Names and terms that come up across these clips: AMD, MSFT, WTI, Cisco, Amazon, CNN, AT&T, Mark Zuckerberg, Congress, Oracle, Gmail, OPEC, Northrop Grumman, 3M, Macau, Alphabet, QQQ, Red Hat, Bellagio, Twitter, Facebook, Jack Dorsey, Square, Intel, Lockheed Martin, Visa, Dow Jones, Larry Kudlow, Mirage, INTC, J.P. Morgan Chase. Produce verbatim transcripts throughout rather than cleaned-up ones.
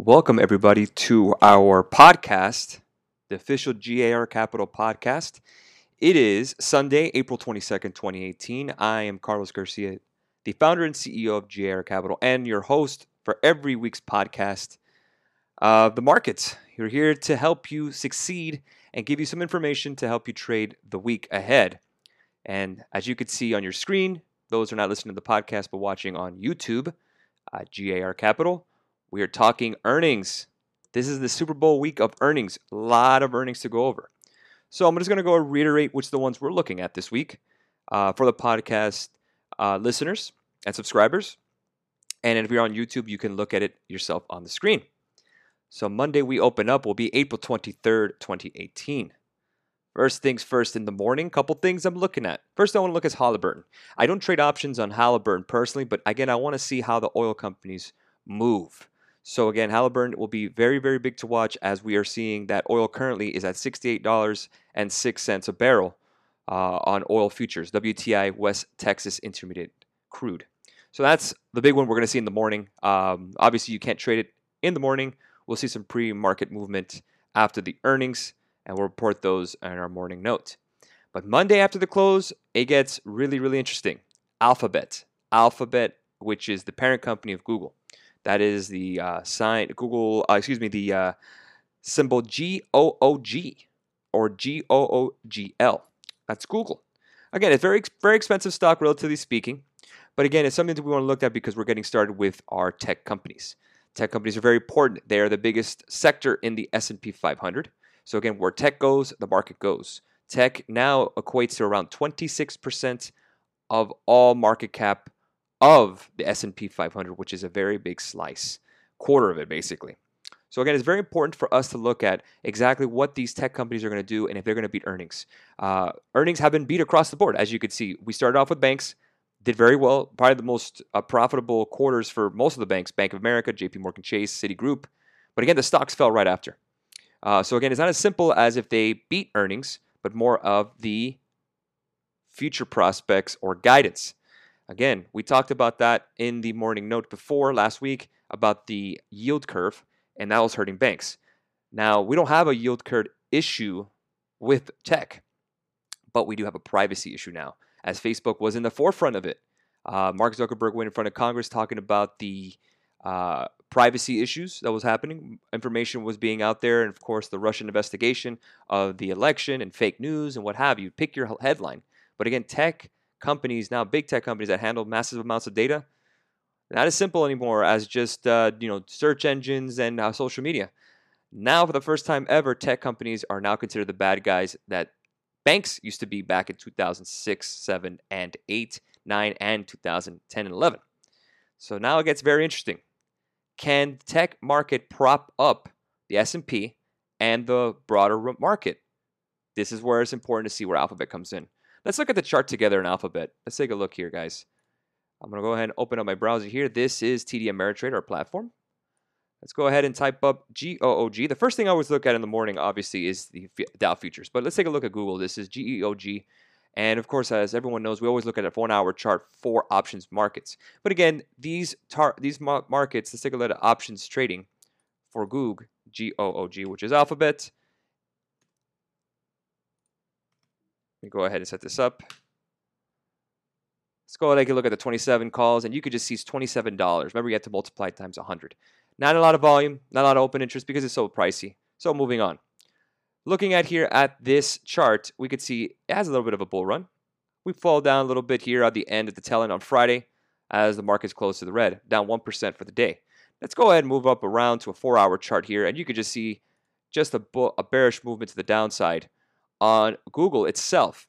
Welcome, everybody, to our podcast, the official G A R Capital podcast. It is Sunday, April twenty-second, twenty eighteen. I am Carlos Garcia, the founder and C E O of G A R Capital and your host for every week's podcast, uh, The Markets. You're here to help you succeed and give you some information to help you trade the week ahead. And as you can see on your screen, those who are not listening to the podcast but watching on YouTube, uh, G A R Capital, we are talking earnings. This is the Super Bowl week of earnings. A lot of earnings to go over. So I'm just going to go reiterate which the ones we're looking at this week uh, for the podcast uh, listeners and subscribers. And if you're on YouTube, you can look at it yourself on the screen. So Monday we open up will be April twenty-third, twenty eighteen. First things first in the morning, couple things I'm looking at. First, I want to look at Halliburton. I don't trade options on Halliburton personally, but again, I want to see how the oil companies move. So again, Halliburton will be very, very big to watch as we are seeing that oil currently is at sixty-eight dollars and six cents a barrel uh, on oil futures, W T I West Texas Intermediate Crude. So that's the big one we're going to see in the morning. Um, obviously, you can't trade it in the morning. We'll see some pre-market movement after the earnings, and we'll report those in our morning note. But Monday after the close, it gets really, really interesting. Alphabet. Alphabet, which is the parent company of Google. That is the uh, sign, Google, uh, excuse me, the uh, symbol G O O G or G O O G L. That's Google. Again, it's very, very expensive stock, relatively speaking. But again, it's something that we want to look at because we're getting started with our tech companies. Tech companies are very important. They are the biggest sector in the S and P five hundred. So again, where tech goes, the market goes. Tech now equates to around twenty-six percent of all market cap of the S and P five hundred, which is a very big slice, quarter of it basically. So again, it's very important for us to look at exactly what these tech companies are going to do and if they're going to beat earnings. Uh, earnings have been beat across the board. As you can see, we started off with banks, did very well, probably the most uh, profitable quarters for most of the banks, Bank of America, J P Morgan Chase, Citigroup. But again, the stocks fell right after. Uh, so again, it's not as simple as if they beat earnings, but more of the future prospects or guidance. Again, we talked about that in the morning note before last week about the yield curve, and that was hurting banks. Now, we don't have a yield curve issue with tech, but we do have a privacy issue now, as Facebook was in the forefront of it. Uh, Mark Zuckerberg went in front of Congress talking about the uh, privacy issues that was happening. Information was being out there, and of course, the Russian investigation of the election and fake news and what have you. Pick your headline. But again, tech companies now, big tech companies that handle massive amounts of data, not as simple anymore as just uh, you know search engines and uh, social media. Now, for the first time ever, tech companies are now considered the bad guys that banks used to be back in two thousand six, seven, and eight, nine, and two thousand ten and eleven. So now it gets very interesting. Can the tech market prop up the S and P and the broader market? This is where it's important to see where Alphabet comes in. Let's look at the chart together in Alphabet. Let's take a look here, guys. I'm going to go ahead and open up my browser here. This is T D Ameritrade, our platform. Let's go ahead and type up G O O G. The first thing I always look at in the morning, obviously, is the Dow futures. But let's take a look at Google. This is G E O G. And, of course, as everyone knows, we always look at a one-hour chart for options markets. But, again, these tar- these mar- markets, let's take a look at options trading for G O O G, G O O G, which is Alphabet. Let me go ahead and set this up. Let's go ahead and take a look at the twenty-seven calls, and you could just see it's twenty-seven dollars. Remember, you have to multiply it times one hundred. Not a lot of volume, not a lot of open interest because it's so pricey. So moving on. Looking at here at this chart, we could see it has a little bit of a bull run. We fall down a little bit here at the end at the tail end on Friday as the market's closed to the red, down one percent for the day. Let's go ahead and move up around to a four-hour chart here, and you could just see just a, bull, a bearish movement to the downside on Google itself.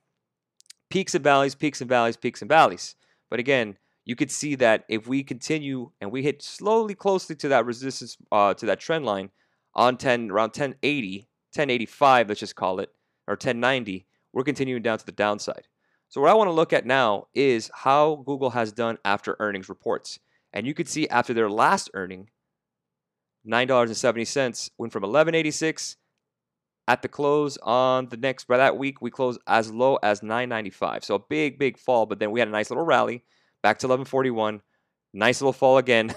Peaks and valleys, peaks and valleys, peaks and valleys. But again, you could see that if we continue and we hit slowly closely to that resistance, uh, to that trend line on ten, around ten eighty, ten eighty-five, let's just call it, or ten ninety, we're continuing down to the downside. So what I want to look at now is how Google has done after earnings reports. And you could see after their last earning, nine dollars and seventy cents went from eleven eighty-six at the close on the next, by that week, we closed as low as nine ninety-five. So a big, big fall, but then we had a nice little rally back to eleven forty-one. Nice little fall again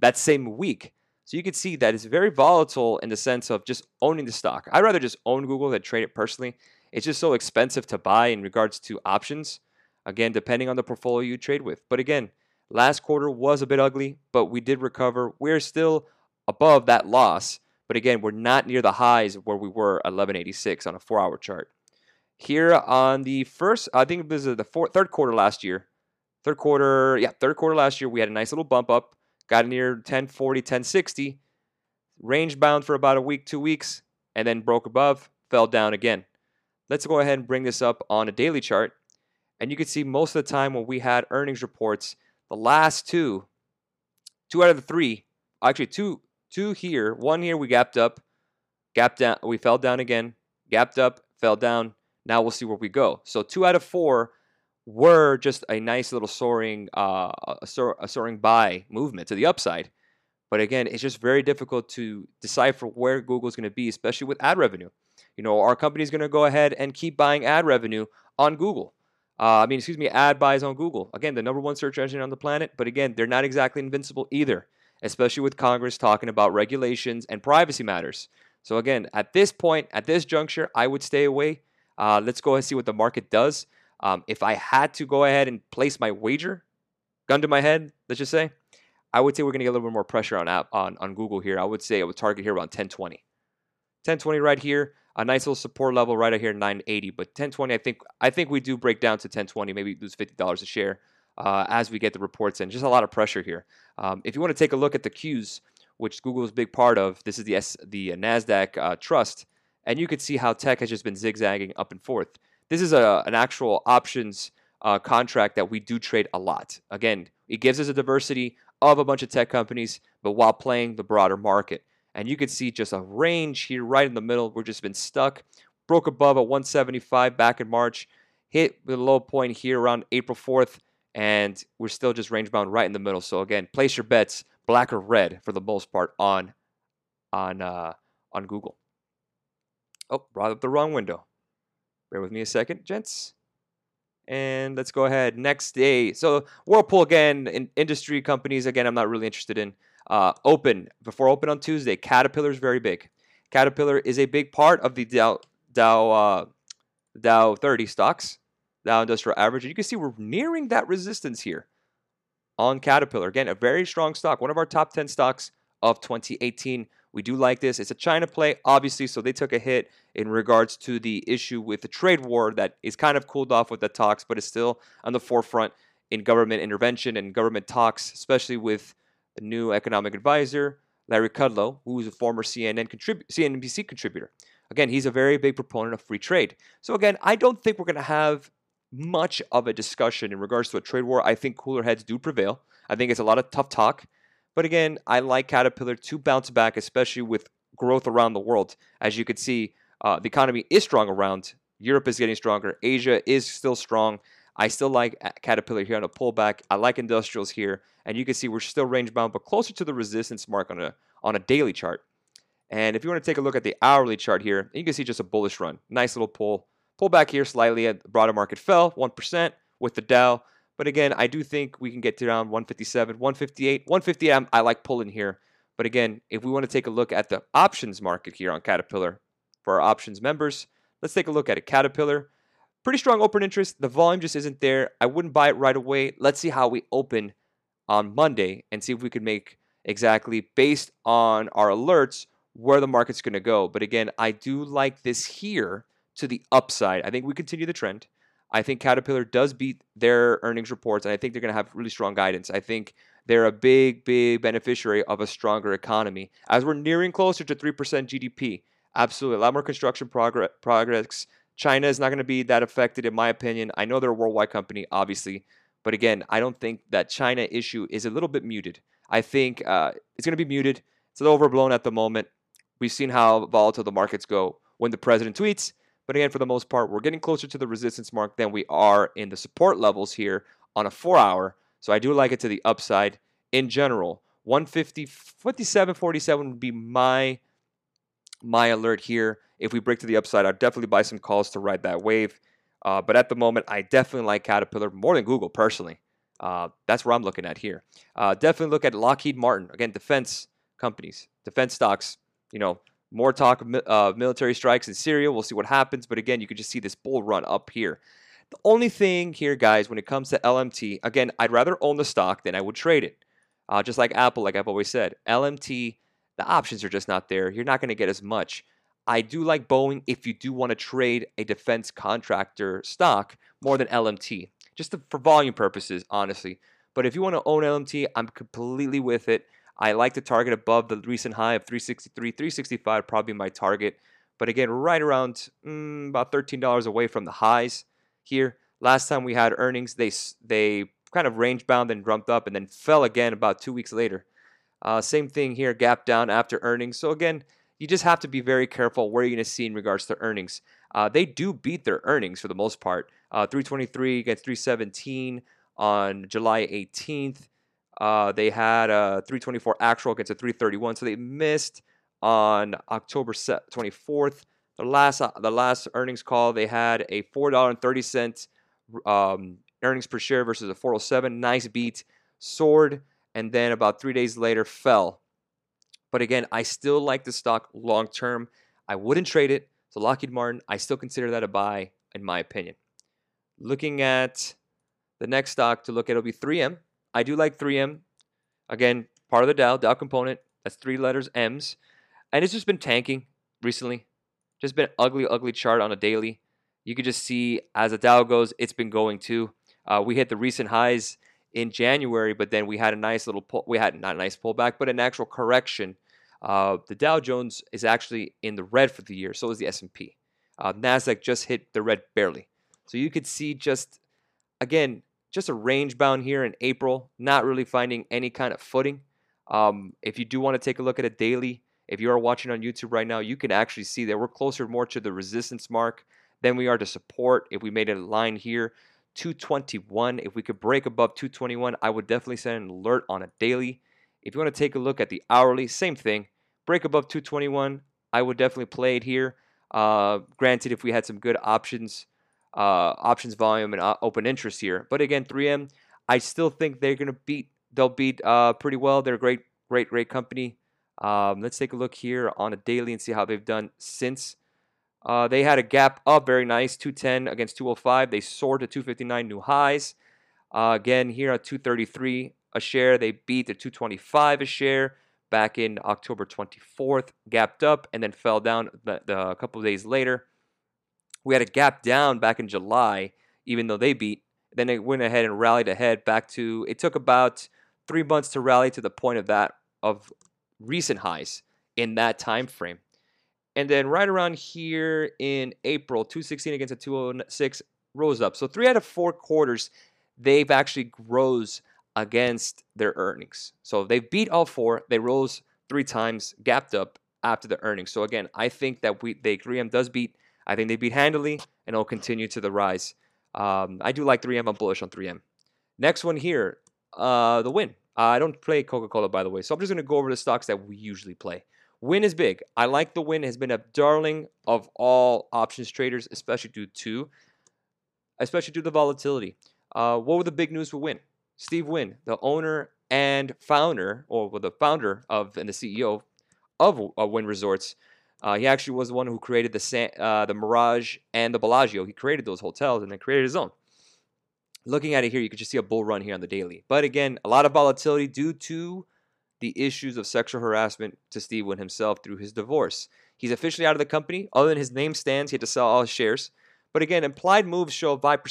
that same week. So you can see that it's very volatile in the sense of just owning the stock. I'd rather just own Google than trade it personally. It's just so expensive to buy in regards to options, again, depending on the portfolio you trade with. But again, last quarter was a bit ugly, but we did recover. We're still above that loss. But again, we're not near the highs of where we were at eleven eighty-six on a four-hour chart. Here on the first, I think this is the fourth, third quarter last year. Third quarter, yeah, third quarter last year, we had a nice little bump up. Got near ten forty, ten sixty, range bound for about a week, two weeks, and then broke above, fell down again. Let's go ahead and bring this up on a daily chart. And you can see most of the time when we had earnings reports, the last two, two out of the three, actually two, two here, one here we gapped up, gapped down, we fell down again, gapped up, fell down. Now we'll see where we go. So two out of four were just a nice little soaring, uh, a, soar, a soaring buy movement to the upside. But again, it's just very difficult to decipher where Google's going to be, especially with ad revenue. You know, our company's going to go ahead and keep buying ad revenue on Google. Uh, I mean, excuse me, ad buys on Google. Again, the number one search engine on the planet. But again, they're not exactly invincible either, especially with Congress talking about regulations and privacy matters. So again, at this point, at this juncture, I would stay away. Uh, let's go ahead and see what the market does. Um, if I had to go ahead and place my wager, gun to my head, let's just say, I would say we're going to get a little bit more pressure on, on, on Google here. I would say I would target here around ten twenty. ten twenty right here, a nice little support level right out here, nine eighty. But ten twenty, I think I think we do break down to ten twenty, maybe lose fifty dollars a share uh, as we get the reports in. Just a lot of pressure here. Um, if you want to take a look at the Qs, which Google is a big part of, this is the, S, the NASDAQ uh, trust, and you can see how tech has just been zigzagging up and forth. This is a, an actual options uh, contract that we do trade a lot. Again, it gives us a diversity of a bunch of tech companies, but while playing the broader market. And you can see just a range here right in the middle. We've just been stuck. Broke above at one seventy-five back in March. Hit the low point here around April fourth. And we're still just range bound right in the middle. So again, place your bets, black or red, for the most part, on, on, uh, on Google. Oh, brought up the wrong window. Bear with me a second, gents. And let's go ahead. Next day. So Whirlpool again, in industry companies, again, I'm not really interested in. Uh, open, before open on Tuesday, Caterpillar is very big. Caterpillar is a big part of the Dow, Dow, uh, Dow thirty stocks, Dow Industrial Average. And you can see we're nearing that resistance here on Caterpillar. Again, a very strong stock, one of our top ten stocks of twenty eighteen. We do like this. It's a China play, obviously, so they took a hit in regards to the issue with the trade war that is kind of cooled off with the talks, but is still on the forefront in government intervention and government talks, especially with the new economic advisor, Larry Kudlow, who is a former C N N contrib- C N B C contributor. Again, he's a very big proponent of free trade. So again, I don't think we're going to have much of a discussion in regards to a trade war. I think cooler heads do prevail. I think it's a lot of tough talk. But again, I like Caterpillar to bounce back, especially with growth around the world. As you can see, uh, the economy is strong around. Europe is getting stronger. Asia is still strong. I still like Caterpillar here on a pullback. I like industrials here. And you can see we're still range bound, but closer to the resistance mark on a, on a daily chart. And if you want to take a look at the hourly chart here, you can see just a bullish run. Nice little pull. Pull back here slightly. The broader market fell one percent with the Dow. But again, I do think we can get to around one fifty-seven, one fifty-eight, one fifty-eight. I like pulling here. But again, if we want to take a look at the options market here on Caterpillar for our options members, let's take a look at it. Caterpillar, pretty strong open interest. The volume just isn't there. I wouldn't buy it right away. Let's see how we open on Monday and see if we can make exactly based on our alerts where the market's going to go. But again, I do like this here to the upside. I think we continue the trend. I think Caterpillar does beat their earnings reports, and I think they're going to have really strong guidance. I think they're a big, big beneficiary of a stronger economy. As we're nearing closer to three percent G D P, absolutely. A lot more construction progress. Progress. China is not going to be that affected, in my opinion. I know they're a worldwide company, obviously. But again, I don't think that China issue is a little bit muted. I think uh, it's going to be muted. It's a little overblown at the moment. We've seen how volatile the markets go when the president tweets. But again, for the most part, we're getting closer to the resistance mark than we are in the support levels here on a four-hour. So I do like it to the upside in general. one fifty, fifty-seven forty-seven would be my, my alert here. If we break to the upside, I'd definitely buy some calls to ride that wave. Uh, but at the moment, I definitely like Caterpillar more than Google, personally. Uh, that's where I'm looking at here. Uh, definitely look at Lockheed Martin. Again, defense companies. Defense stocks, you know, more talk of uh, military strikes in Syria. We'll see what happens. But again, you can just see this bull run up here. The only thing here, guys, when it comes to L M T, again, I'd rather own the stock than I would trade it. Uh, just like Apple, like I've always said, L M T, the options are just not there. You're not going to get as much. I do like Boeing if you do want to trade a defense contractor stock more than L M T, just to, for volume purposes, honestly. But if you want to own L M T, I'm completely with it. I like to target above the recent high of three sixty-three, three sixty-five, probably my target. But again, right around mm, about thirteen dollars away from the highs here. Last time we had earnings, they they kind of range bound and jumped up and then fell again about two weeks later. Uh, same thing here, gap down after earnings. So again, you just have to be very careful where you're going to see in regards to earnings. Uh, they do beat their earnings for the most part. Uh, three twenty-three against three seventeen on July eighteenth. Uh, they had a three twenty-four actual against a three thirty-one, so they missed on October twenty-fourth. The last uh, the last earnings call, they had a four dollars and thirty cents um, earnings per share versus a four oh seven. Nice beat, soared, and then about three days later fell. But again, I still like the stock long term. I wouldn't trade it. So Lockheed Martin, I still consider that a buy in my opinion. Looking at the next stock to look at, it'll be three M. I do like three M. Again, part of the Dow, Dow component. That's three letters, M's. And it's just been tanking recently. Just been an ugly, ugly chart on a daily. You can just see as the Dow goes, it's been going too. Uh, we hit the recent highs in January, but then we had a nice little pull. We had not a nice pullback, but an actual correction. Uh, the Dow Jones is actually in the red for the year. So is the S and P. Uh, NASDAQ just hit the red barely. So you could see just, again, just a range bound here in April, not really finding any kind of footing. Um, if you do want to take a look at a daily, if you are watching on YouTube right now, you can actually see that we're closer more to the resistance mark than we are to support. If we made a line here, two twenty-one, if we could break above two twenty-one, I would definitely send an alert on a daily. If you want to take a look at the hourly, same thing. Break above two twenty-one, I would definitely play it here. Uh, granted, if we had some good options, Uh, options volume and uh, open interest here, but again, three M, I still think they're gonna beat. They'll beat uh, pretty well. They're a great, great, great company. Um, let's take a look here on a daily and see how they've done since. Uh, they had a gap up, very nice, two ten against two oh five. They soared to two fifty-nine, new highs. Uh, again, here at two thirty-three a share, they beat the two twenty-five a share back in October twenty-fourth. Gapped up and then fell down the, the, a couple of days later. We had a gap down back in July, even though they beat. Then it went ahead and rallied ahead back to, it took about three months to rally to the point of that, of recent highs in that time frame. And then right around here in April, two sixteen against a two oh six, rose up. So three out of four quarters, they've actually rose against their earnings. So they beat all four. They rose three times, gapped up after the earnings. So again, I think that we, they, three M does beat. I think they beat handily, and it'll continue to the rise. Um, I do like three M. I'm bullish on three M. Next one here, uh, the Wynn. Uh, I don't play Coca-Cola, by the way, so I'm just going to go over the stocks that we usually play. Wynn is big. I like the Wynn. Has been a darling of all options traders, especially due to, especially due to the volatility. Uh, what were the big news with Wynn? Steve Wynn, the owner and founder, or well, the founder of and the C E O of uh, Wynn Resorts. Uh, he actually was the one who created the San, uh, the Mirage and the Bellagio. He created those hotels and then created his own. Looking at it here, you can just see a bull run here on the daily. But again, a lot of volatility due to the issues of sexual harassment to Steve Wynn himself through his divorce. He's officially out of the company. Other than his name stands, he had to sell all his shares. But again, implied moves show five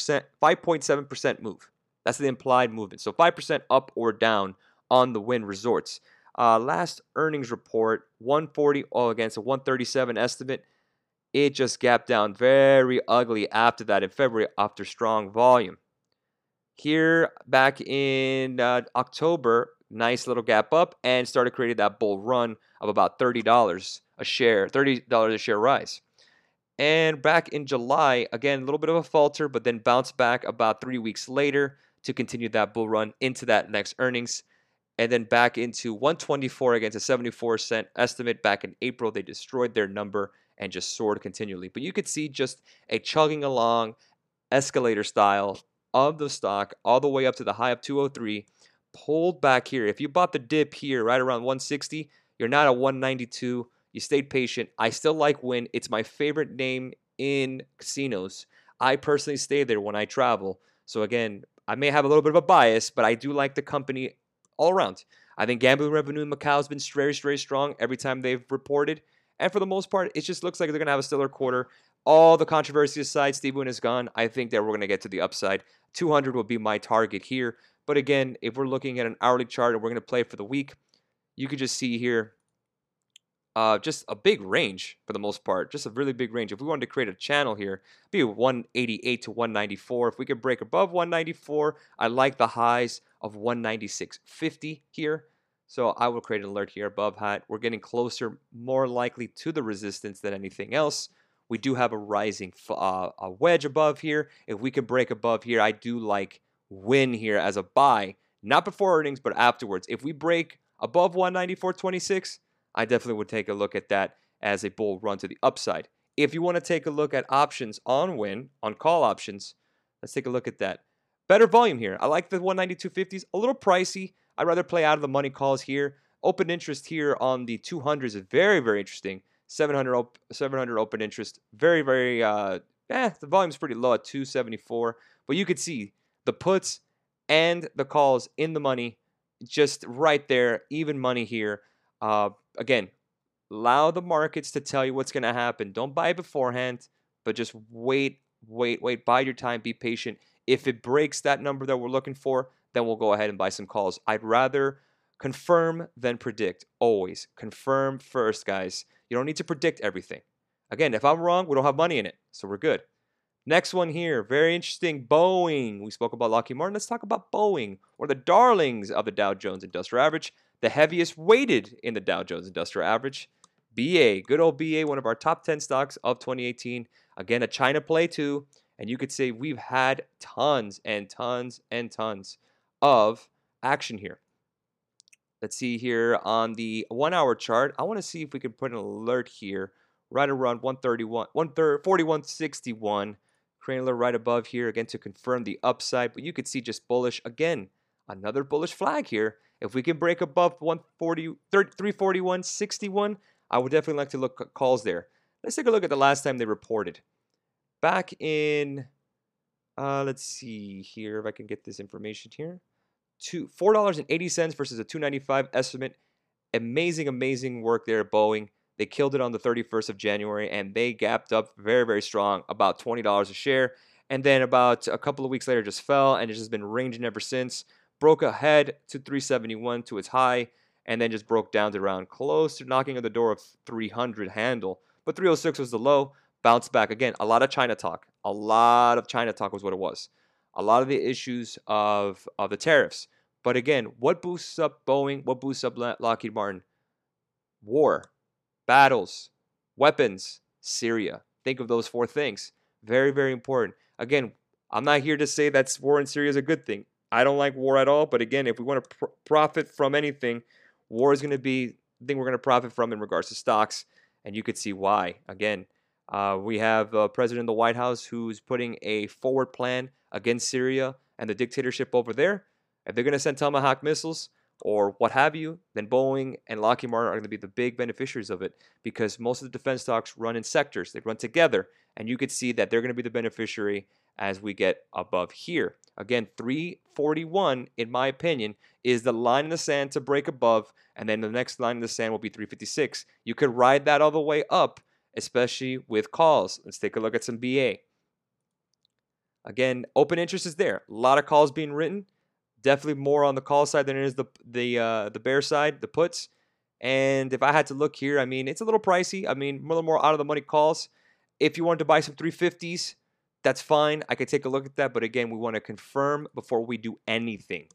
point seven percent move. That's the implied movement. So five percent up or down on the Wynn Resorts. Uh, last earnings report, one forty oh, against a one thirty-seven estimate. It just gapped down very ugly after that in February after strong volume. Here back in uh, October, nice little gap up and started creating that bull run of about thirty dollars a share, thirty dollars a share rise. And back in July, again, a little bit of a falter, but then bounced back about three weeks later to continue that bull run into that next earnings. And then back into one twenty-four against a seventy-four cent estimate back in April. They destroyed their number and just soared continually. But you could see just a chugging along escalator style of the stock all the way up to the high of two oh three. Pulled back here. If you bought the dip here right around one sixty, You're not a one ninety-two. You stayed patient. I still like Wynn. It's my favorite name in casinos. I personally stay there when I travel. So again, I may have a little bit of a bias, but I do like the company all around. I think gambling revenue in Macau has been very, very strong every time they've reported. And for the most part, it just looks like they're going to have a stellar quarter. All the controversy aside, Steve Wynn is gone. I think that we're going to get to the upside. two hundred will be my target here. But again, if we're looking at an hourly chart and we're going to play for the week, you can just see here uh, just a big range for the most part. Just a really big range. If we wanted to create a channel here, it'd be one eighty-eight to one ninety-four. If we could break above one ninety-four, I like the highs of one ninety-six fifty here. So I will create an alert here above that. We're getting closer, more likely to the resistance than anything else. We do have a rising uh, a wedge above here. If we could break above here, I do like Wynn here as a buy. Not before earnings, but afterwards. If we break above one ninety-four twenty-six, I definitely would take a look at that as a bull run to the upside. If you want to take a look at options on Wynn, on call options, let's take a look at that. Better volume here. I like the one ninety-two fifties. A little pricey. I'd rather play out of the money calls here. Open interest here on the two hundreds is very, very interesting. seven hundred, op seven hundred open interest. Very, very, uh, eh, the volume's pretty low at two seventy-four. But you could see the puts and the calls in the money just right there, even money here. Uh, again, allow the markets to tell you what's going to happen. Don't buy beforehand, but just wait, wait, wait. Buy your time. Be patient. If it breaks that number that we're looking for, then we'll go ahead and buy some calls. I'd rather confirm than predict. Always confirm first, guys. You don't need to predict everything. Again, if I'm wrong, we don't have money in it, so we're good. Next one here, very interesting, Boeing. We spoke about Lockheed Martin. Let's talk about Boeing, or the darlings of the Dow Jones Industrial Average, the heaviest weighted in the Dow Jones Industrial Average. B A, good old B A, one of our top ten stocks of twenty eighteen. Again, a China play too, and you could say we've had tons and tons and tons of action here. Let's see here on the one hour chart. I want to see if we can put an alert here right around one thirty-one, one forty-one sixty-one. Create an alert right above here again to confirm the upside. But you could see just bullish again, another bullish flag here. If we can break above one forty, three forty-one sixty-one, I would definitely like to look at calls there. Let's take a look at the last time they reported. Back in, uh, let's see here if I can get this information here. four dollars and eighty cents versus a two ninety-five estimate. Amazing, amazing work there at Boeing. They killed it on the thirty-first of January, and they gapped up very, very strong, about twenty dollars a share. And then about a couple of weeks later, just fell, and it's just been ranging ever since. Broke ahead to three seventy-one to its high, and then just broke down to around close to knocking on the door of three hundred handle. But three oh six was the low. Bounced back again. A lot of China talk. A lot of China talk was what it was. A lot of the issues of, of the tariffs. But again, what boosts up Boeing? What boosts up Lockheed Martin? War, battles, weapons, Syria. Think of those four things. Very, very important. Again, I'm not here to say that war in Syria is a good thing. I don't like war at all. But again, if we want to pr profit from anything, war is going to be the thing we're going to profit from in regards to stocks. And you could see why. Again, uh, we have a president of the White House who's putting a forward plan against Syria and the dictatorship over there. If they're going to send Tomahawk missiles or what have you, then Boeing and Lockheed Martin are going to be the big beneficiaries of it, because most of the defense stocks run in sectors. They run together, and you could see that they're going to be the beneficiary as we get above here. Again, three forty-one, in my opinion, is the line in the sand to break above, and then the next line in the sand will be three fifty-six. You could ride that all the way up, especially with calls. Let's take a look at some B A. Again, open interest is there. A lot of calls being written. Definitely more on the call side than it is the the uh, the bear side, the puts. And if I had to look here, I mean, it's a little pricey. I mean, a little more out of the money calls. If you wanted to buy some three fifties, that's fine. I could take a look at that. But again, we want to confirm before we do anything.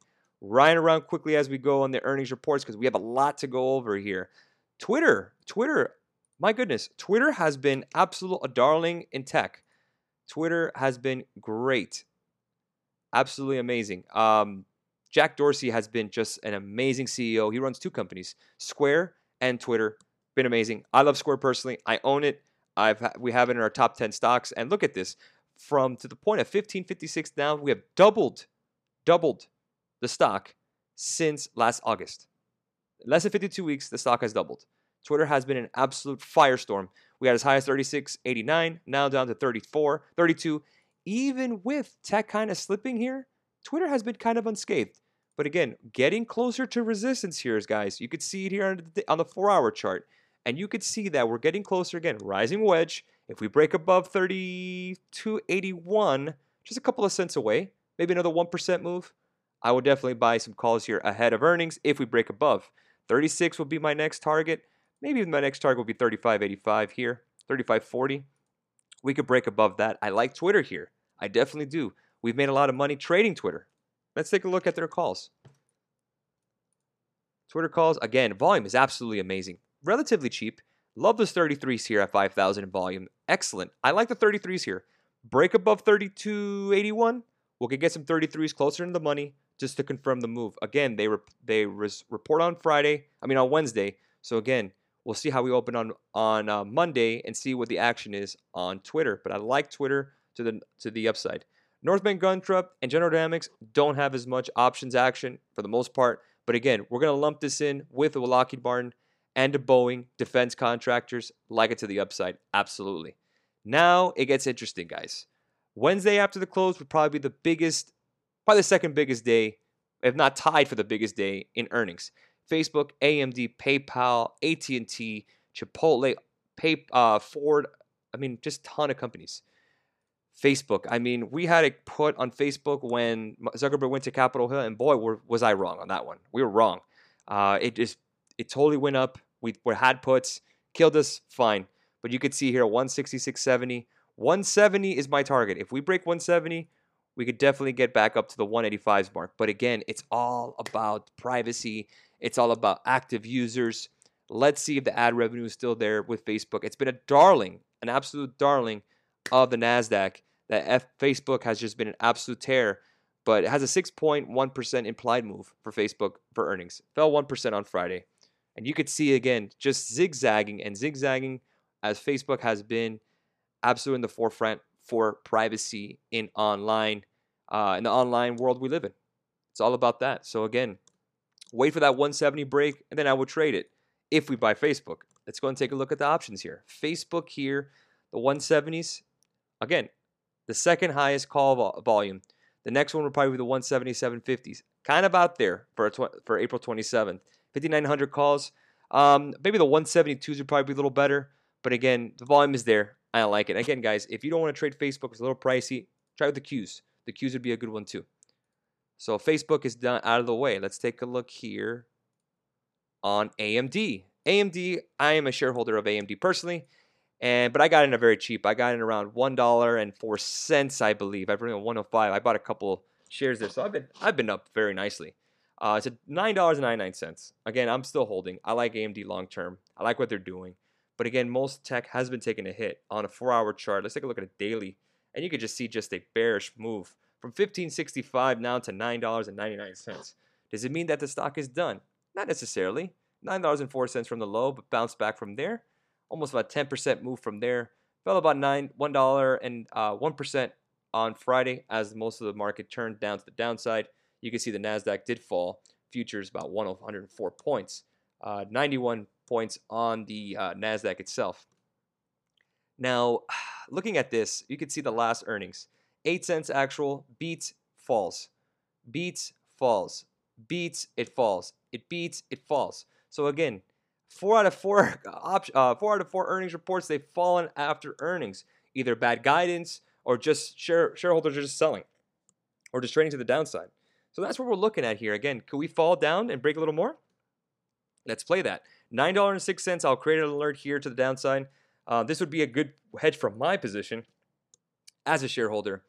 Right around quickly as we go on the earnings reports, because we have a lot to go over here. Twitter, Twitter, my goodness, Twitter has been absolute a darling in tech. Twitter has been great. Absolutely amazing. Um, Jack Dorsey has been just an amazing C E O. He runs two companies, Square and Twitter. Been amazing. I love Square personally. I own it. I've we have it in our top ten stocks. And look at this. From to the point of fifteen fifty-six now, we have doubled, doubled the stock since last August. In less than fifty-two weeks, the stock has doubled. Twitter has been an absolute firestorm. We had as high as thirty-six eighty-nine, now down to thirty-four thirty-two. Even with tech kind of slipping here, Twitter has been kind of unscathed. But again, getting closer to resistance here, guys. You could see it here on the four-hour chart. And you could see that we're getting closer again. Rising wedge. If we break above thirty-two eighty-one, just a couple of cents away, maybe another one percent move, I would definitely buy some calls here ahead of earnings if we break above. thirty-six will be my next target. Maybe my next target will be thirty-five eighty-five here, thirty-five forty. We could break above that. I like Twitter here. I definitely do. We've made a lot of money trading Twitter. Let's take a look at their calls. Twitter calls, again, volume is absolutely amazing. Relatively cheap. Love those thirty-threes here at five thousand in volume. Excellent. I like the thirty-threes here. Break above thirty-two eighty-one. We could get some thirty-threes closer into the money just to confirm the move. Again, they, rep they report on Friday. I mean, on Wednesday. So again, we'll see how we open on, on uh, Monday and see what the action is on Twitter. But I like Twitter to the, to the upside. North Bank Guntrup and General Dynamics don't have as much options action for the most part. But again, we're going to lump this in with the Lockheed Martin and the Boeing defense contractors. Like it to the upside. Absolutely. Now it gets interesting, guys. Wednesday after the close would probably be the biggest, probably the second biggest day, if not tied for the biggest day in earnings. Facebook, A M D, PayPal, A T and T, Chipotle, Pay, uh, Ford. I mean, just a ton of companies. Facebook. I mean, we had a put on Facebook when Zuckerberg went to Capitol Hill, and boy, were, was I wrong on that one. We were wrong. Uh, it just, it totally went up. We, we had puts, killed us, fine. But you could see here, one sixty-six seventy. one seventy is my target. If we break one seventy, we could definitely get back up to the one eighty-fives mark. But again, it's all about privacy. It's all about active users. Let's see if the ad revenue is still there with Facebook. It's been a darling, an absolute darling of the NASDAQ. That F Facebook has just been an absolute tear, but it has a six point one percent implied move for Facebook for earnings. Fell one percent on Friday. And you could see, again, just zigzagging and zigzagging as Facebook has been absolutely in the forefront for privacy in online, uh, in the online world we live in. It's all about that. So again, wait for that one seventy break, and then I will trade it if we buy Facebook. Let's go and take a look at the options here. Facebook here, the one seventies. Again, the second highest call vol volume. The next one will probably be the one seventy-seven fifties. Kind of out there for, a for April twenty-seventh. fifty-nine hundred calls. Um, maybe the one seventy-twos would probably be a little better. But again, the volume is there. I like it. Again, guys, if you don't want to trade Facebook, it's a little pricey. Try with the Qs. The Qs would be a good one too. So Facebook is done, out of the way. Let's take a look here on A M D. A M D, I am a shareholder of A M D personally, and but I got in a very cheap. I got in around one dollar and four cents, I believe. I bring in one oh five. I bought a couple shares there, so I've been I've been up very nicely. Uh, it's at nine dollars and ninety-nine cents. Again, I'm still holding. I like A M D long term. I like what they're doing. But again, most tech has been taking a hit on a four-hour chart. Let's take a look at a daily, and you could just see just a bearish move from fifteen sixty-five now to nine dollars and ninety-nine cents. Does it mean that the stock is done? Not necessarily. nine dollars and four cents from the low, but bounced back from there. Almost about ten percent move from there. Fell about one dollar and one percent on Friday as most of the market turned down to the downside. You can see the NASDAQ did fall. Futures about one hundred four points. Uh, ninety-one points on the uh, NASDAQ itself. Now, looking at this, you can see the last earnings. eight cents actual, beats, falls. Beats, falls. Beats, it falls. It beats, it falls. So again, four out of four option, uh, four out of four earnings reports, they've fallen after earnings. Either bad guidance or just share, shareholders are just selling or just trading to the downside. So that's what we're looking at here. Again, could we fall down and break a little more? Let's play that. nine dollars and six cents. I'll create an alert here to the downside. Uh, this would be a good hedge from my position as a shareholder.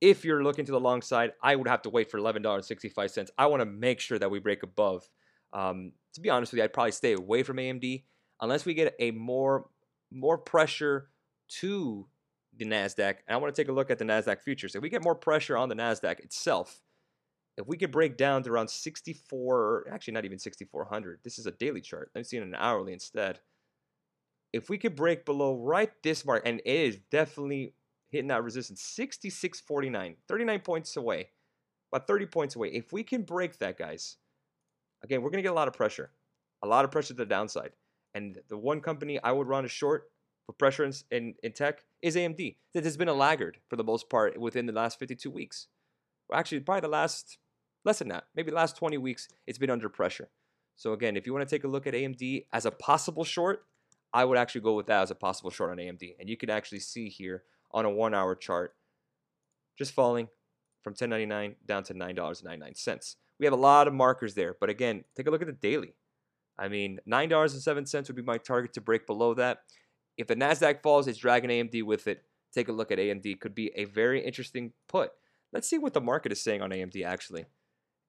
If you're looking to the long side, I would have to wait for eleven dollars and sixty-five cents. I want to make sure that we break above. Um, to be honest with you, I'd probably stay away from A M D unless we get a more, more pressure to the NASDAQ. And I want to take a look at the NASDAQ futures. If we get more pressure on the NASDAQ itself, if we could break down to around sixty-four, actually not even sixty-four hundred. This is a daily chart. I'm seeing an hourly instead. If we could break below right this mark, and it is definitely hitting that resistance, sixty-six forty-nine, thirty-nine points away, about thirty points away. If we can break that, guys, again, we're going to get a lot of pressure. a lot of pressure to the downside. And the one company I would run a short for pressure in, in, in tech is A M D. That has been a laggard for the most part within the last fifty-two weeks. Well, actually, probably the last, less than that, maybe the last twenty weeks, it's been under pressure. So again, if you want to take a look at A M D as a possible short, I would actually go with that as a possible short on A M D. And you can actually see here on a one-hour chart, just falling from ten ninety-nine down to nine ninety-nine. We have a lot of markers there, but again, take a look at the daily. I mean, nine oh seven would be my target to break below that. If the NASDAQ falls, it's dragging A M D with it. Take a look at A M D. Could be a very interesting put. Let's see what the market is saying on A M D, actually.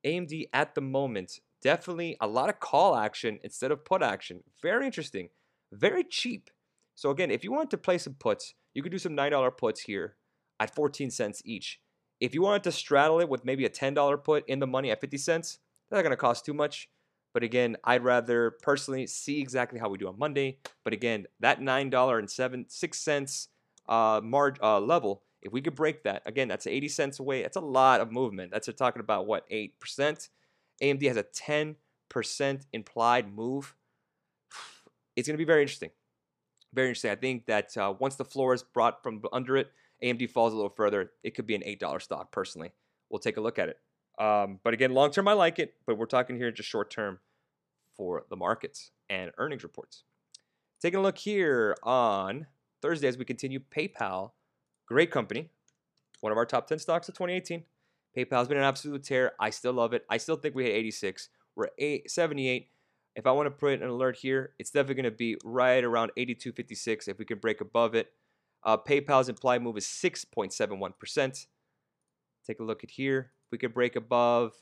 A M D at the moment, definitely a lot of call action instead of put action. Very interesting. Very cheap. So again, if you wanted to play some puts, you could do some nine dollar puts here at fourteen cents each. If you wanted to straddle it with maybe a ten dollar put in the money at fifty cents, that's not going to cost too much. But again, I'd rather personally see exactly how we do on Monday. But again, that nine oh seven, six cents uh, marg, uh, level, if we could break that, again, that's eighty cents away. That's a lot of movement. That's talking about, what, eight percent? A M D has a ten percent implied move. It's going to be very interesting. Very interesting. I think that uh, once the floor is brought from under it, A M D falls a little further. It could be an eight dollar stock, personally. We'll take a look at it. Um, but again, long term, I like it. But we're talking here just short term for the markets and earnings reports. Taking a look here on Thursday as we continue, PayPal, great company, one of our top ten stocks of twenty eighteen. PayPal's been an absolute tear. I still love it. I still think we hit eighty-six. We're at seventy-eight. If I want to put an alert here, it's definitely going to be right around eighty-two fifty-six if we can break above it. Uh, PayPal's implied move is six point seven one percent. Take a look at here. If we could break above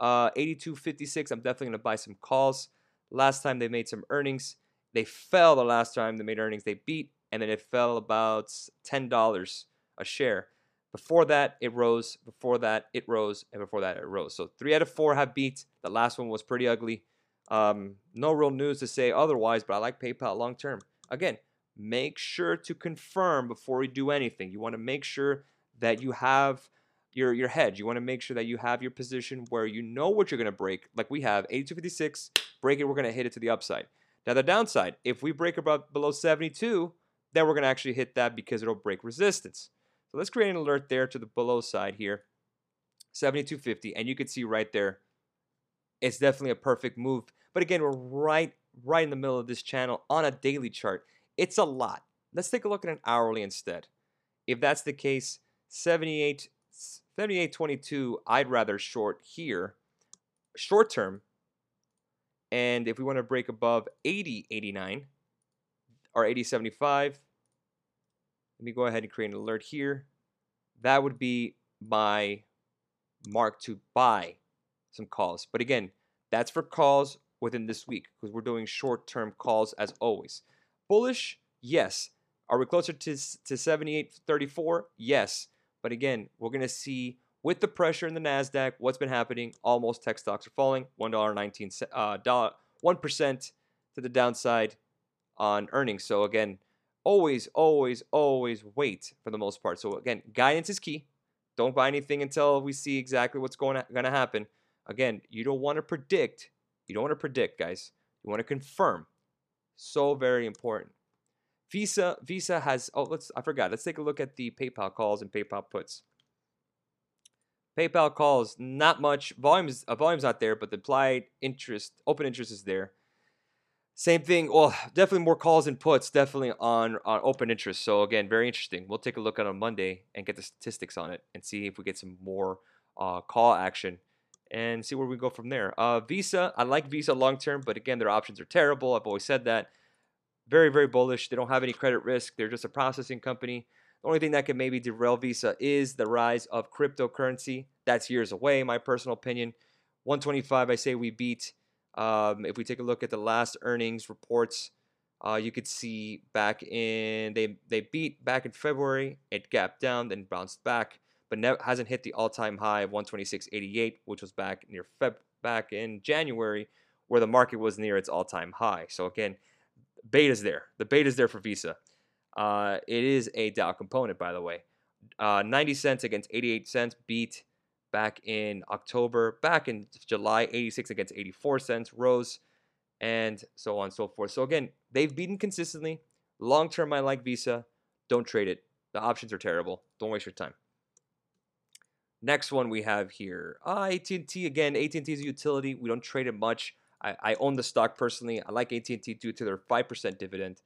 uh, eighty-two fifty-six, I'm definitely going to buy some calls. Last time they made some earnings. They fell the last time they made earnings. They beat, and then it fell about ten dollars a share. Before that, it rose. Before that, it rose. And before that, it rose. So three out of four have beat. The last one was pretty ugly. Um, no real news to say otherwise, but I like PayPal long term. Again, make sure to confirm before you do anything. You want to make sure that you have your your hedge. You want to make sure that you have your position where you know what you're going to break. Like we have eighty-two fifty-six, break it, we're going to hit it to the upside. Now the downside, if we break above below seventy-two, then we're going to actually hit that because it'll break resistance. So let's create an alert there to the below side here, seventy-two fifty, and you can see right there, it's definitely a perfect move. But again, we're right right in the middle of this channel on a daily chart. It's a lot. Let's take a look at an hourly instead. If that's the case, seventy-eight, seventy-eight twenty-two, I'd rather short here, short term. And if we want to break above eighty eighty-nine or eighty seventy-five, let me go ahead and create an alert here. That would be my mark to buy some calls. But again, that's for calls within this week because we're doing short term calls as always. Bullish? Yes. Are we closer to, to seventy-eight thirty-four? Yes. But again, we're going to see with the pressure in the NASDAQ, what's been happening. Almost tech stocks are falling. one dollar nineteen cents, uh, one percent to the downside on earnings. So again, always, always, always wait for the most part. So again, guidance is key. Don't buy anything until we see exactly what's going to happen. Again, you don't want to predict. You don't want to predict, guys. You want to confirm. So very important. Visa, Visa has, oh, let's, I forgot. Let's take a look at the PayPal calls and PayPal puts. PayPal calls, not much. Volume's, uh, volume's not there, but the implied interest, open interest is there. Same thing. Well, definitely more calls and puts, definitely on, on open interest. So again, very interesting. We'll take a look at it on Monday and get the statistics on it and see if we get some more uh, call action and see where we go from there. Uh, Visa, I like Visa long-term, but again, their options are terrible. I've always said that. Very, very bullish. They don't have any credit risk. They're just a processing company. The only thing that can maybe derail Visa is the rise of cryptocurrency. That's years away, my personal opinion. one twenty-five, I say we beat. Um, if we take a look at the last earnings reports, uh, you could see back in, they, they beat back in February. It gapped down, then bounced back, but never, hasn't hit the all-time high of one twenty-six eighty-eight, which was back near Feb, back in January, where the market was near its all-time high. So again, beta's there. The beta's there for Visa. Uh, it is a Dow component, by the way. Uh, ninety cents against eighty-eight cents beat back in October. Back in July, eighty-six against eighty-four cents rose. and so on and so forth. So again, they've beaten consistently. Long term, I like Visa. Don't trade it. The options are terrible. Don't waste your time. Next one we have here, uh, A T and T. Again, A T and T is a utility. We don't trade it much. I, I own the stock personally. I like A T and T due to their five percent dividend.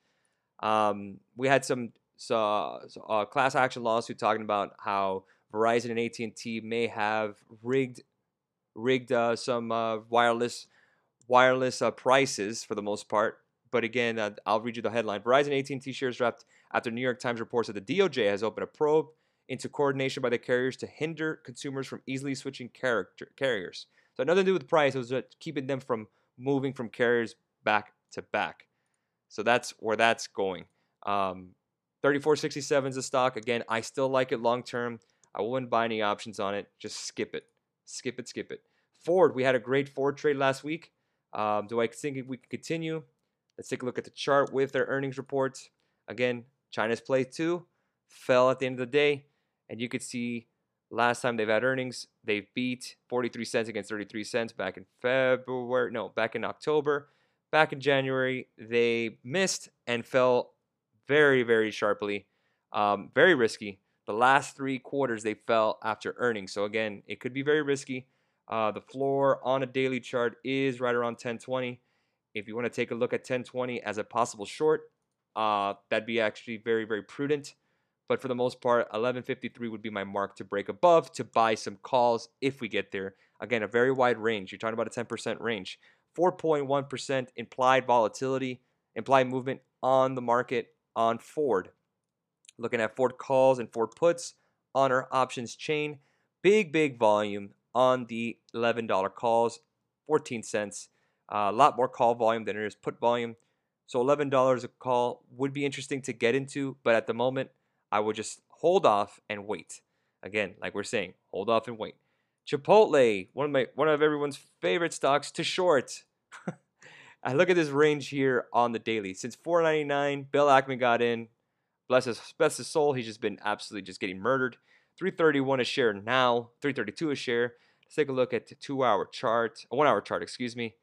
Um, we had some uh, uh, class action lawsuit talking about how Verizon and A T and T may have rigged rigged uh, some uh, wireless wireless uh, prices for the most part. But again, uh, I'll read you the headline. Verizon and A T and T shares dropped after New York Times reports that the D O J has opened a probe into coordination by the carriers to hinder consumers from easily switching character, carriers. So nothing to do with price. It was uh, keeping them from moving from carriers back to back. So that's where that's going. Um, thirty-four sixty-seven is the stock. Again, I still like it long term. I wouldn't buy any options on it. Just skip it. Skip it, skip it. Ford, we had a great Ford trade last week. Um, do I think we can continue? Let's take a look at the chart with their earnings reports. Again, China's play two fell at the end of the day. And you could see last time they've had earnings, they beat forty-three cents against thirty-three cents back in February. No, back in October. Back in January, they missed and fell very, very sharply. Um, very risky. The last three quarters, they fell after earnings. So again, it could be very risky. Uh, the floor on a daily chart is right around ten twenty. If you want to take a look at ten twenty as a possible short, uh, that'd be actually very, very prudent. But for the most part, eleven fifty-three would be my mark to break above to buy some calls if we get there. Again, a very wide range. You're talking about a ten percent range. four point one percent implied volatility, implied movement on the market on Ford. Looking at Ford calls and Ford puts on our options chain. Big, big volume on the eleven dollar calls, fourteen cents. A uh, lot more call volume than it is put volume. So eleven dollars a call would be interesting to get into, but at the moment, I would just hold off and wait. Again, like we're saying, hold off and wait. Chipotle, one of my one of everyone's favorite stocks to short. I look at this range here on the daily. Since four ninety-nine, Bill Ackman got in. Bless his, bless his soul. He's just been absolutely just getting murdered. three thirty-one a share now. three thirty-two a share. Let's take a look at the two-hour chart. A one-hour chart, excuse me.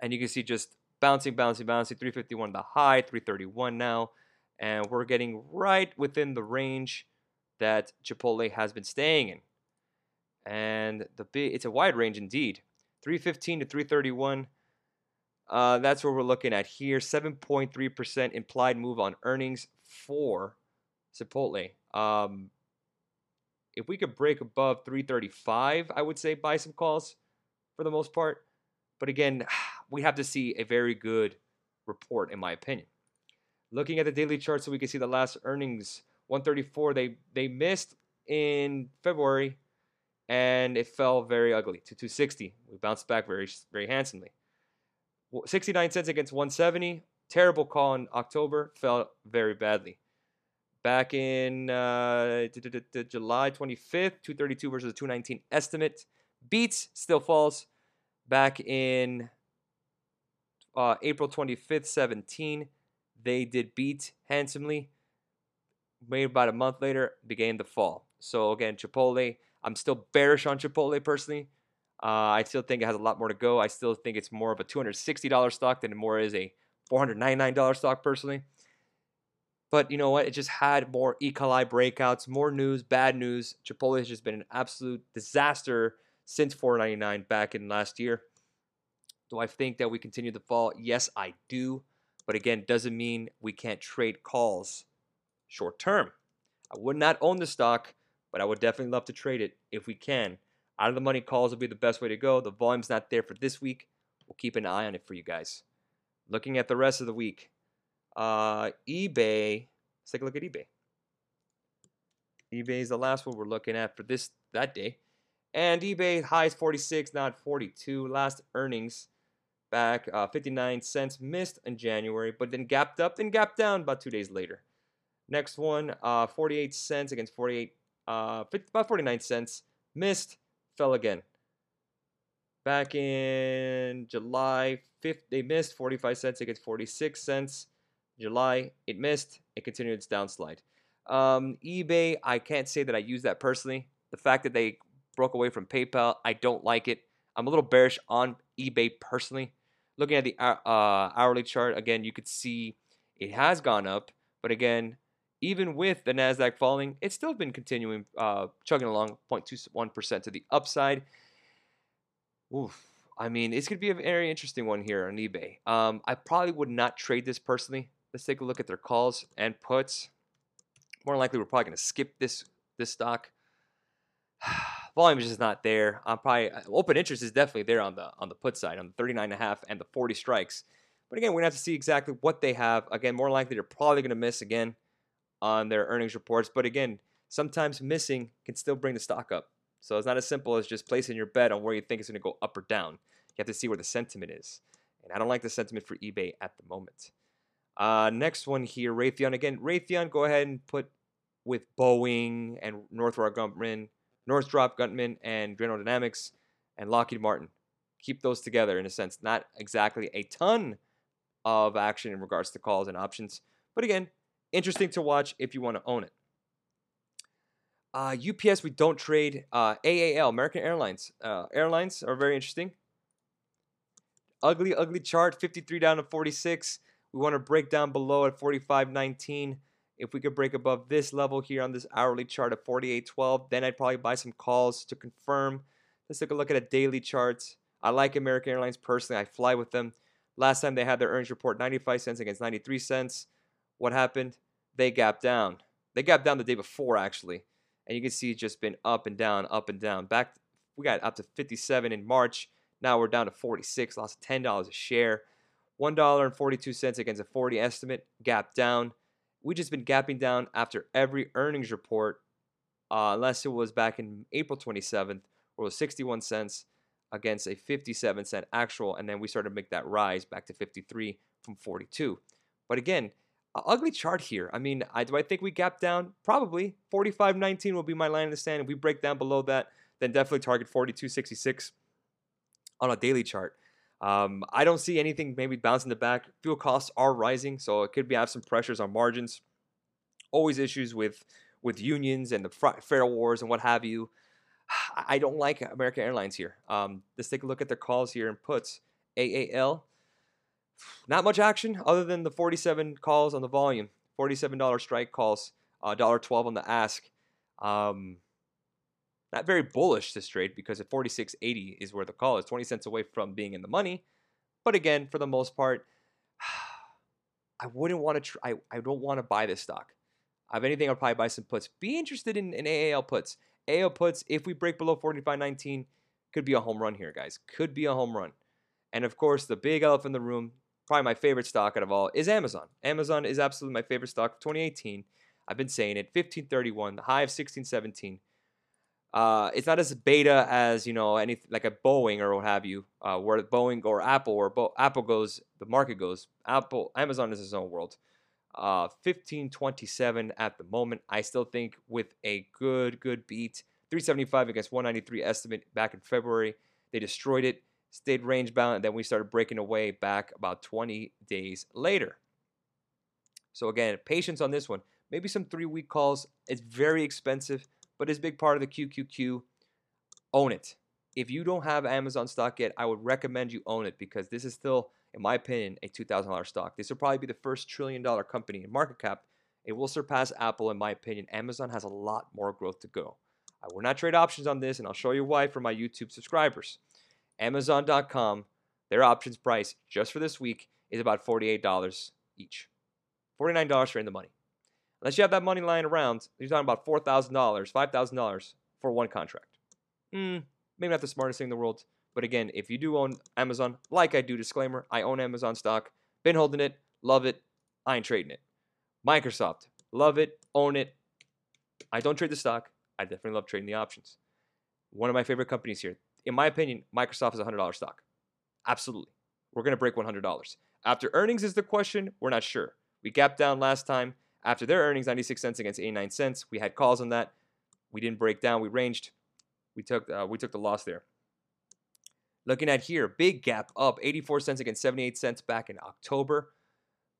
And you can see just bouncing, bouncing, bouncing. three fifty-one the high. three thirty-one now. And we're getting right within the range that Chipotle has been staying in. And the big, it's a wide range indeed. three fifteen to three thirty-one. Uh, that's what we're looking at here. seven point three percent implied move on earnings for Chipotle. Um, if we could break above three thirty-five, I would say buy some calls for the most part. But again, we have to see a very good report, in my opinion. Looking at the daily chart so we can see the last earnings. one thirty-four, they, they missed in February, and it fell very ugly to two sixty. We bounced back very, very handsomely. sixty-nine cents against one seventy. Terrible call in October. Fell very badly. Back in uh, July twenty-fifth, two thirty-two versus a two nineteen estimate. Beats, still falls. Back in uh, April twenty-fifth, seventeen. They did beat handsomely. Maybe about a month later, began the fall. So again, Chipotle, I'm still bearish on Chipotle personally. Uh, I still think it has a lot more to go. I still think it's more of a two hundred sixty dollar stock than it more is a four hundred ninety-nine dollar stock personally. But you know what? It just had more E. coli breakouts, more news, bad news. Chipotle has just been an absolute disaster since four ninety-nine back in last year. Do I think that we continue the fall? Yes, I do. But again, doesn't mean we can't trade calls short term. I would not own the stock, but I would definitely love to trade it if we can. Out of the money calls will be the best way to go. The volume's not there for this week. We'll keep an eye on it for you guys. Looking at the rest of the week, uh, eBay. Let's take a look at eBay. eBay is the last one we're looking at for this that day, and eBay highs forty-six, not forty-two. Last earnings. Back uh, fifty-nine cents, missed in January, but then gapped up, then gapped down about two days later. Next one, uh, forty-eight cents against forty-eight, uh, fifty, about forty-nine cents, missed, fell again. Back in July fifth, they missed forty-five cents against forty-six cents. July, it missed, it continued its downslide. Um, eBay, I can't say that I use that personally. The fact that they broke away from PayPal, I don't like it. I'm a little bearish on eBay personally. Looking at the uh, hourly chart, again, you could see it has gone up. But again, even with the NASDAQ falling, it's still been continuing, uh, chugging along zero point two one percent to the upside. Oof. I mean, it's going to be a very interesting one here on eBay. Um, I probably would not trade this personally. Let's take a look at their calls and puts. More than likely, we're probably going to skip this this stock. Volume is just not there. I'm probably open interest is definitely there on the on the put side, on the thirty-nine and a half and the forty strikes. But again, we're going to have to see exactly what they have. Again, more than likely, they're probably going to miss again on their earnings reports. But again, sometimes missing can still bring the stock up. So it's not as simple as just placing your bet on where you think it's going to go up or down. You have to see where the sentiment is. And I don't like the sentiment for eBay at the moment. Uh, next one here, Raytheon. Again, Raytheon, go ahead and put with Boeing and Northrop Grumman, Northrop Grumman and General Dynamics and Lockheed Martin. Keep those together in a sense. Not exactly a ton of action in regards to calls and options. But again, interesting to watch if you want to own it. Uh, U P S, we don't trade. Uh, A A L, American Airlines. Uh, airlines are very interesting. Ugly, ugly chart. fifty-three down to forty-six. We want to break down below at forty-five nineteen. If we could break above this level here on this hourly chart at forty-eight twelve, then I'd probably buy some calls to confirm. Let's take a look at a daily chart. I like American Airlines personally. I fly with them. Last time they had their earnings report, ninety-five cents against ninety-three cents. What happened? They gapped down. They gapped down the day before, actually. And you can see it's just been up and down, up and down. Back, we got up to fifty-seven in March. Now we're down to forty-six, lost ten dollars a share. one dollar and forty-two cents against a forty estimate, gap down. We've just been gapping down after every earnings report, uh, unless it was back in April twenty-seventh, where it was sixty-one cents against a fifty-seven cent actual. And then we started to make that rise back to fifty-three from forty-two. But again, an ugly chart here. I mean, I, do I think we gap down? Probably. forty-five nineteen will be my line in the sand. If we break down below that, then definitely target forty-two sixty-six on a daily chart. Um, I don't see anything maybe bouncing the back. Fuel costs are rising, so it could be have some pressures on margins. Always issues with with unions and the fr fair wars and what have you. I don't like American Airlines here. Um, let's take a look at their calls here and puts. A A L. Not much action other than the forty-seven calls on the volume, forty-seven dollar strike calls, uh, one dollar and twelve cents on the ask. Um, not very bullish this trade because at forty-six eighty is where the call is, twenty cents away from being in the money. But again, for the most part, I wouldn't want to. I I don't want to buy this stock. If anything, I'll probably buy some puts. Be interested in, in A A L puts. A A L puts. If we break below forty-five nineteen, could be a home run here, guys. Could be a home run. And of course, the big elephant in the room. Probably my favorite stock out of all is Amazon. Amazon is absolutely my favorite stock of twenty eighteen. I've been saying it. fifteen thirty-one, the high of sixteen seventeen. Uh, it's not as beta as, you know, anything like a Boeing or what have you, uh, where Boeing or Apple or Bo Apple goes, the market goes. Apple, Amazon is its own world. Uh, fifteen twenty-seven at the moment. I still think with a good, good beat. three seventy-five against one ninety-three estimate back in February. They destroyed it. Stayed range bound, and then we started breaking away back about twenty days later. So again, patience on this one. Maybe some three-week calls. It's very expensive, but it's a big part of the Q Q Q. Own it. If you don't have Amazon stock yet, I would recommend you own it because this is still, in my opinion, a two thousand dollar stock. This will probably be the first trillion dollar company in market cap. It will surpass Apple, in my opinion. Amazon has a lot more growth to go. I will not trade options on this, and I'll show you why for my YouTube subscribers. Amazon dot com, their options price just for this week is about forty-eight dollars each. forty-nine dollars for in the money. Unless you have that money lying around, you're talking about four thousand dollars, five thousand dollars for one contract. Mm, maybe not the smartest thing in the world. But again, if you do own Amazon, like I do, disclaimer, I own Amazon stock. Been holding it, love it, I ain't trading it. Microsoft, love it, own it. I don't trade the stock. I definitely love trading the options. One of my favorite companies here. In my opinion, Microsoft is a one hundred dollar stock. Absolutely. We're going to break one hundred dollars. After earnings is the question. We're not sure. We gapped down last time. After their earnings, ninety-six cents against eighty-nine cents. We had calls on that. We didn't break down. We ranged. We took uh, we took the loss there. Looking at here, big gap up, eighty-four cents against seventy-eight cents back in October.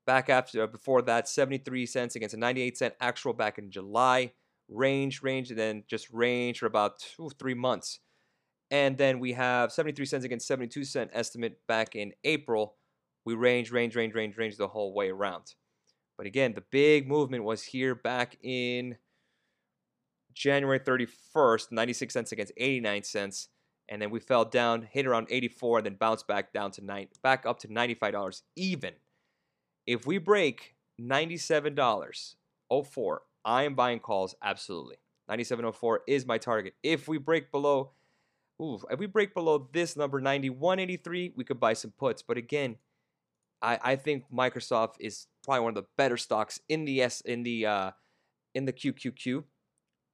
Back after uh, before that, seventy-three cents against a ninety-eight cent actual back in July. Range, range, and then just range for about two, three months. And then we have seventy-three cents against seventy-two cent estimate back in April. We range, range, range, range, range the whole way around. But again, the big movement was here back in January thirty-first, ninety-six cents against eighty-nine cents. And then we fell down, hit around eighty-four, and then bounced back down to nine, back up to ninety-five dollars even. If we break ninety-seven dollars and four cents, I am buying calls absolutely. ninety-seven dollars and four cents is my target. If we break below, ooh, if we break below this number ninety-one eighty-three, we could buy some puts. But again, I, I think Microsoft is probably one of the better stocks in the S in the uh, in the Q Q Q.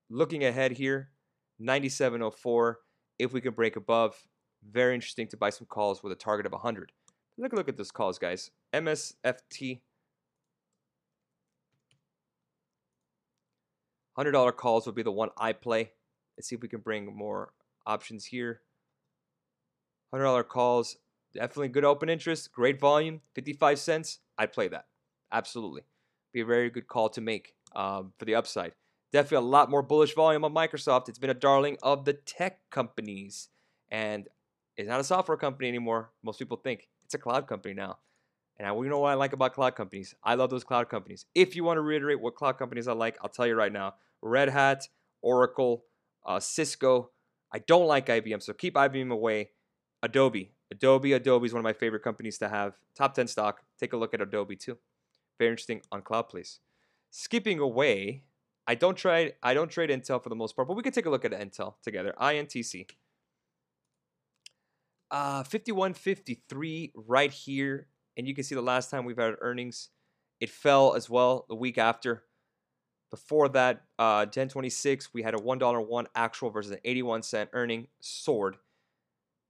Looking ahead here, ninety-seven dollars and four cents. If we can break above, very interesting to buy some calls with a target of one hundred. Look, look at those calls, guys. M S F T, one hundred dollar calls would be the one I play. Let's see if we can bring more options here. one hundred dollar calls, definitely good open interest, great volume, fifty-five cents. I'd play that, absolutely. Be a very good call to make um, for the upside. Definitely a lot more bullish volume on Microsoft. It's been a darling of the tech companies. And it's not a software company anymore. Most people think it's a cloud company now. And I, you know what I like about cloud companies? I love those cloud companies. If you want to reiterate what cloud companies I like, I'll tell you right now. Red Hat, Oracle, uh, Cisco. I don't like I B M, so keep I B M away. Adobe. Adobe. Adobe is one of my favorite companies to have. Top ten stock. Take a look at Adobe too. Very interesting on cloud, please. Skipping away... I don't trade I don't trade Intel for the most part, but we can take a look at Intel together. I N T C. Uh, fifty-one fifty-three right here. And you can see the last time we've had earnings, it fell as well the week after. Before that, uh, ten twenty-six, we had a one dollar and one cent actual versus an eighty-one cent earning, soared.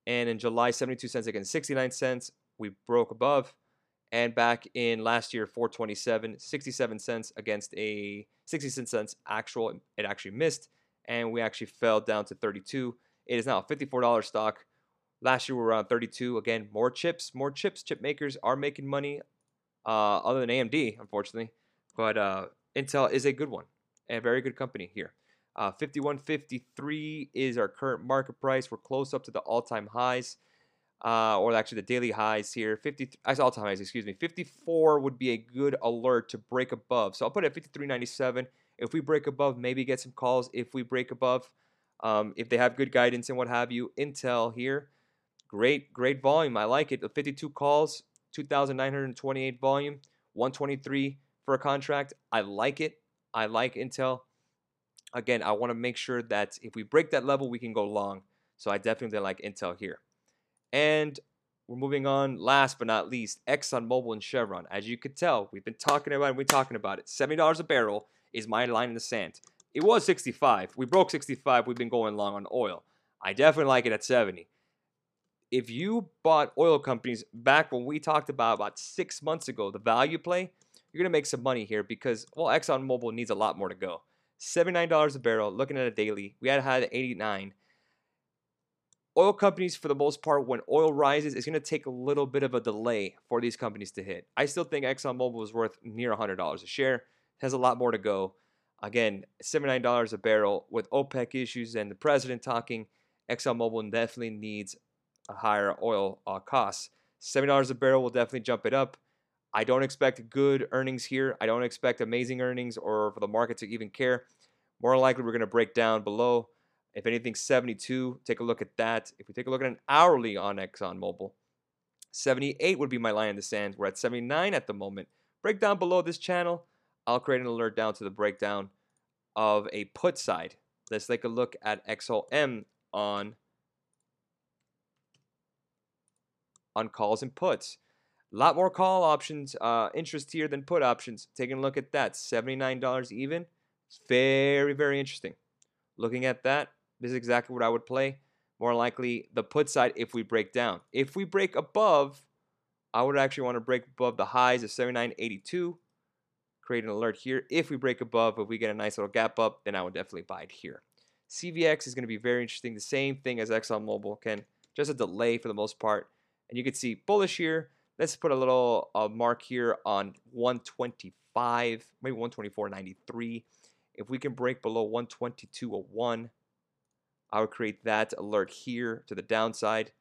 And in July, seventy-two cents against sixty-nine cents. We broke above. And back in last year, four twenty-seven, sixty-seven cents against a sixty-seven cents actual. It actually missed, and we actually fell down to thirty-two. It is now a fifty-four dollar stock. Last year, we were around thirty-two. Again, more chips, more chips. Chip makers are making money, uh, other than A M D, unfortunately. But uh, Intel is a good one, a very good company here. Uh, fifty-one fifty-three is our current market price. We're close up to the all-time highs. Uh, or actually the daily highs here, fifty, all-time highs, excuse me, fifty-four would be a good alert to break above. So I'll put it at fifty-three ninety-seven. If we break above, maybe get some calls. If we break above, um, if they have good guidance and what have you, Intel here, great, great volume. I like it. The fifty-two calls, two thousand nine hundred twenty-eight volume, one twenty-three for a contract. I like it. I like Intel. Again, I want to make sure that if we break that level, we can go long. So I definitely like Intel here. And we're moving on, last but not least, Exxon Mobil and Chevron. As you could tell, we've been talking about it, we're talking about it. seventy dollars a barrel is my line in the sand. It was sixty-five. We broke sixty-five. We've been going long on oil. I definitely like it at seventy. If you bought oil companies back when we talked about about six months ago, the value play, you're going to make some money here because, well, Exxon Mobil needs a lot more to go. seventy-nine dollars a barrel, looking at a daily. We had had eighty-nine. Oil companies, for the most part, when oil rises, it's going to take a little bit of a delay for these companies to hit. I still think ExxonMobil is worth near one hundred dollars a share. It has a lot more to go. Again, seventy-nine dollars a barrel with OPEC issues and the president talking, ExxonMobil definitely needs a higher oil uh, cost. seventy dollars a barrel will definitely jump it up. I don't expect good earnings here. I don't expect amazing earnings or for the market to even care. More likely, we're going to break down below. If anything, seventy-two, take a look at that. If we take a look at an hourly on ExxonMobil, seventy-eight would be my line in the sand. We're at seventy-nine at the moment. Breakdown below this channel. I'll create an alert down to the breakdown of a put side. Let's take a look at X O M on, on calls and puts. A lot more call options, uh, interest here than put options. Taking a look at that, seventy-nine dollars even. It's very, very interesting. Looking at that, this is exactly what I would play. More likely the put side if we break down. If we break above, I would actually want to break above the highs of seventy-nine eighty-two. Create an alert here. If we break above, if we get a nice little gap up, then I would definitely buy it here. C V X is going to be very interesting. The same thing as ExxonMobil, can just a delay for the most part. And you can see bullish here. Let's put a little uh, mark here on one twenty-five, maybe one twenty-four ninety-three. If we can break below one twenty-two oh one, I would create that alert here to the downside.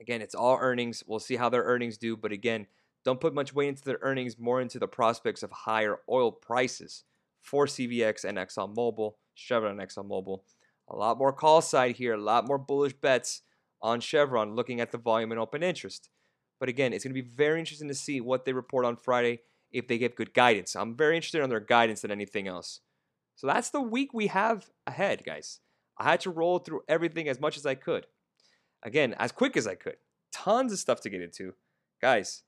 Again, it's all earnings. We'll see how their earnings do. But again, don't put much weight into their earnings, more into the prospects of higher oil prices for C V X and Exxon Mobil, Chevron and Exxon Mobil. A lot more call side here, a lot more bullish bets on Chevron looking at the volume and open interest. But again, it's going to be very interesting to see what they report on Friday if they give good guidance. I'm very interested in their guidance than anything else. So that's the week we have ahead, guys. I had to roll through everything as much as I could. Again, as quick as I could. Tons of stuff to get into. Guys,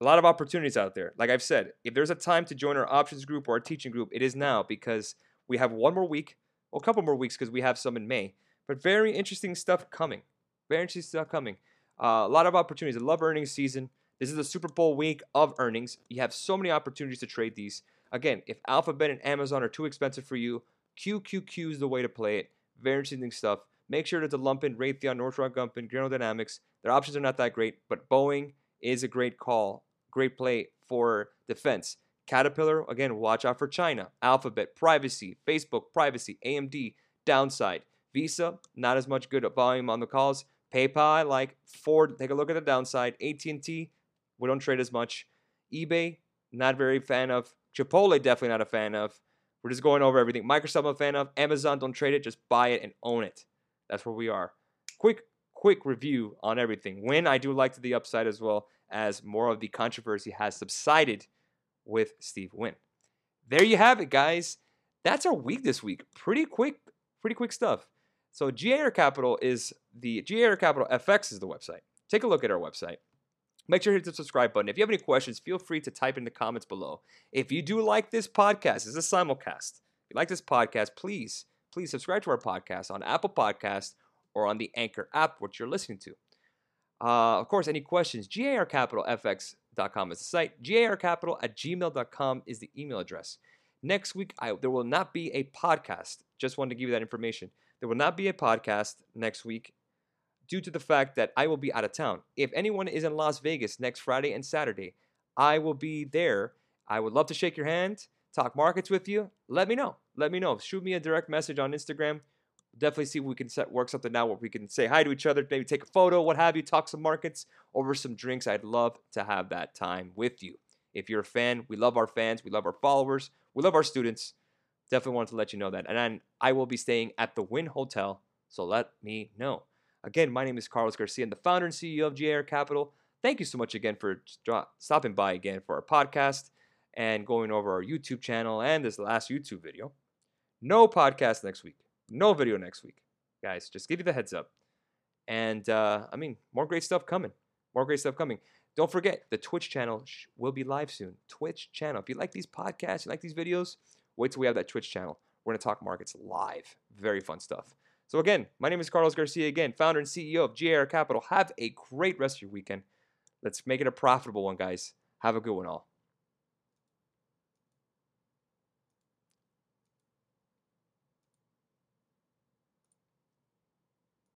a lot of opportunities out there. Like I've said, if there's a time to join our options group or our teaching group, it is now, because we have one more week, or a couple more weeks because we have some in May. But very interesting stuff coming. Very interesting stuff coming. Uh, a lot of opportunities. I love earnings season. This is the Super Bowl week of earnings. You have so many opportunities to trade these. Again, if Alphabet and Amazon are too expensive for you, Q Q Q is the way to play it. Very interesting stuff. Make sure to lump in Raytheon, Northrop Grumman, General Dynamics. Their options are not that great, but Boeing is a great call, great play for defense. Caterpillar, again, watch out for China. Alphabet, privacy. Facebook, privacy. A M D, downside. Visa, not as much good volume on the calls. PayPal, I like. Ford, take a look at the downside. A T and T, we don't trade as much. eBay, not very fan of. Chipotle, definitely not a fan of. We're just going over everything. Microsoft, I'm a fan of. Amazon, don't trade it. Just buy it and own it. That's where we are. Quick, quick review on everything. Wynn, I do like to the upside, as well as more of the controversy has subsided with Steve Wynn. There you have it, guys. That's our week this week. Pretty quick, pretty quick stuff. So G A R Capital is the G A R Capital F X is the website. Take a look at our website. Make sure to hit the subscribe button. If you have any questions, feel free to type in the comments below. If you do like this podcast, it's a simulcast. If you like this podcast, please, please subscribe to our podcast on Apple Podcasts or on the Anchor app, which you're listening to. Uh, of course, any questions, G A R Capital F X dot com is the site. G A R Capital at gmail dot com is the email address. Next week, I, there will not be a podcast. Just wanted to give you that information. There will not be a podcast next week, due to the fact that I will be out of town. If anyone is in Las Vegas next Friday and Saturday, I will be there. I would love to shake your hand, talk markets with you. Let me know. Let me know. Shoot me a direct message on Instagram. Definitely see if we can set, work something out where we can say hi to each other, maybe take a photo, what have you, talk some markets over some drinks. I'd love to have that time with you. If you're a fan, we love our fans. We love our followers. We love our students. Definitely wanted to let you know that. And I will be staying at the Wynn Hotel, so let me know. Again, my name is Carlos Garcia. I'm the founder and C E O of G A R Capital. Thank you so much again for stopping by again for our podcast and going over our YouTube channel and this last YouTube video. No podcast next week. No video next week. Guys, just give you the heads up. And, uh, I mean, more great stuff coming. More great stuff coming. Don't forget, the Twitch channel will be live soon. Twitch channel. If you like these podcasts, you like these videos, wait till we have that Twitch channel. We're going to talk markets live. Very fun stuff. So again, my name is Carlos Garcia, again, founder and C E O of G A R Capital. Have a great rest of your weekend. Let's make it a profitable one, guys. Have a good one, all.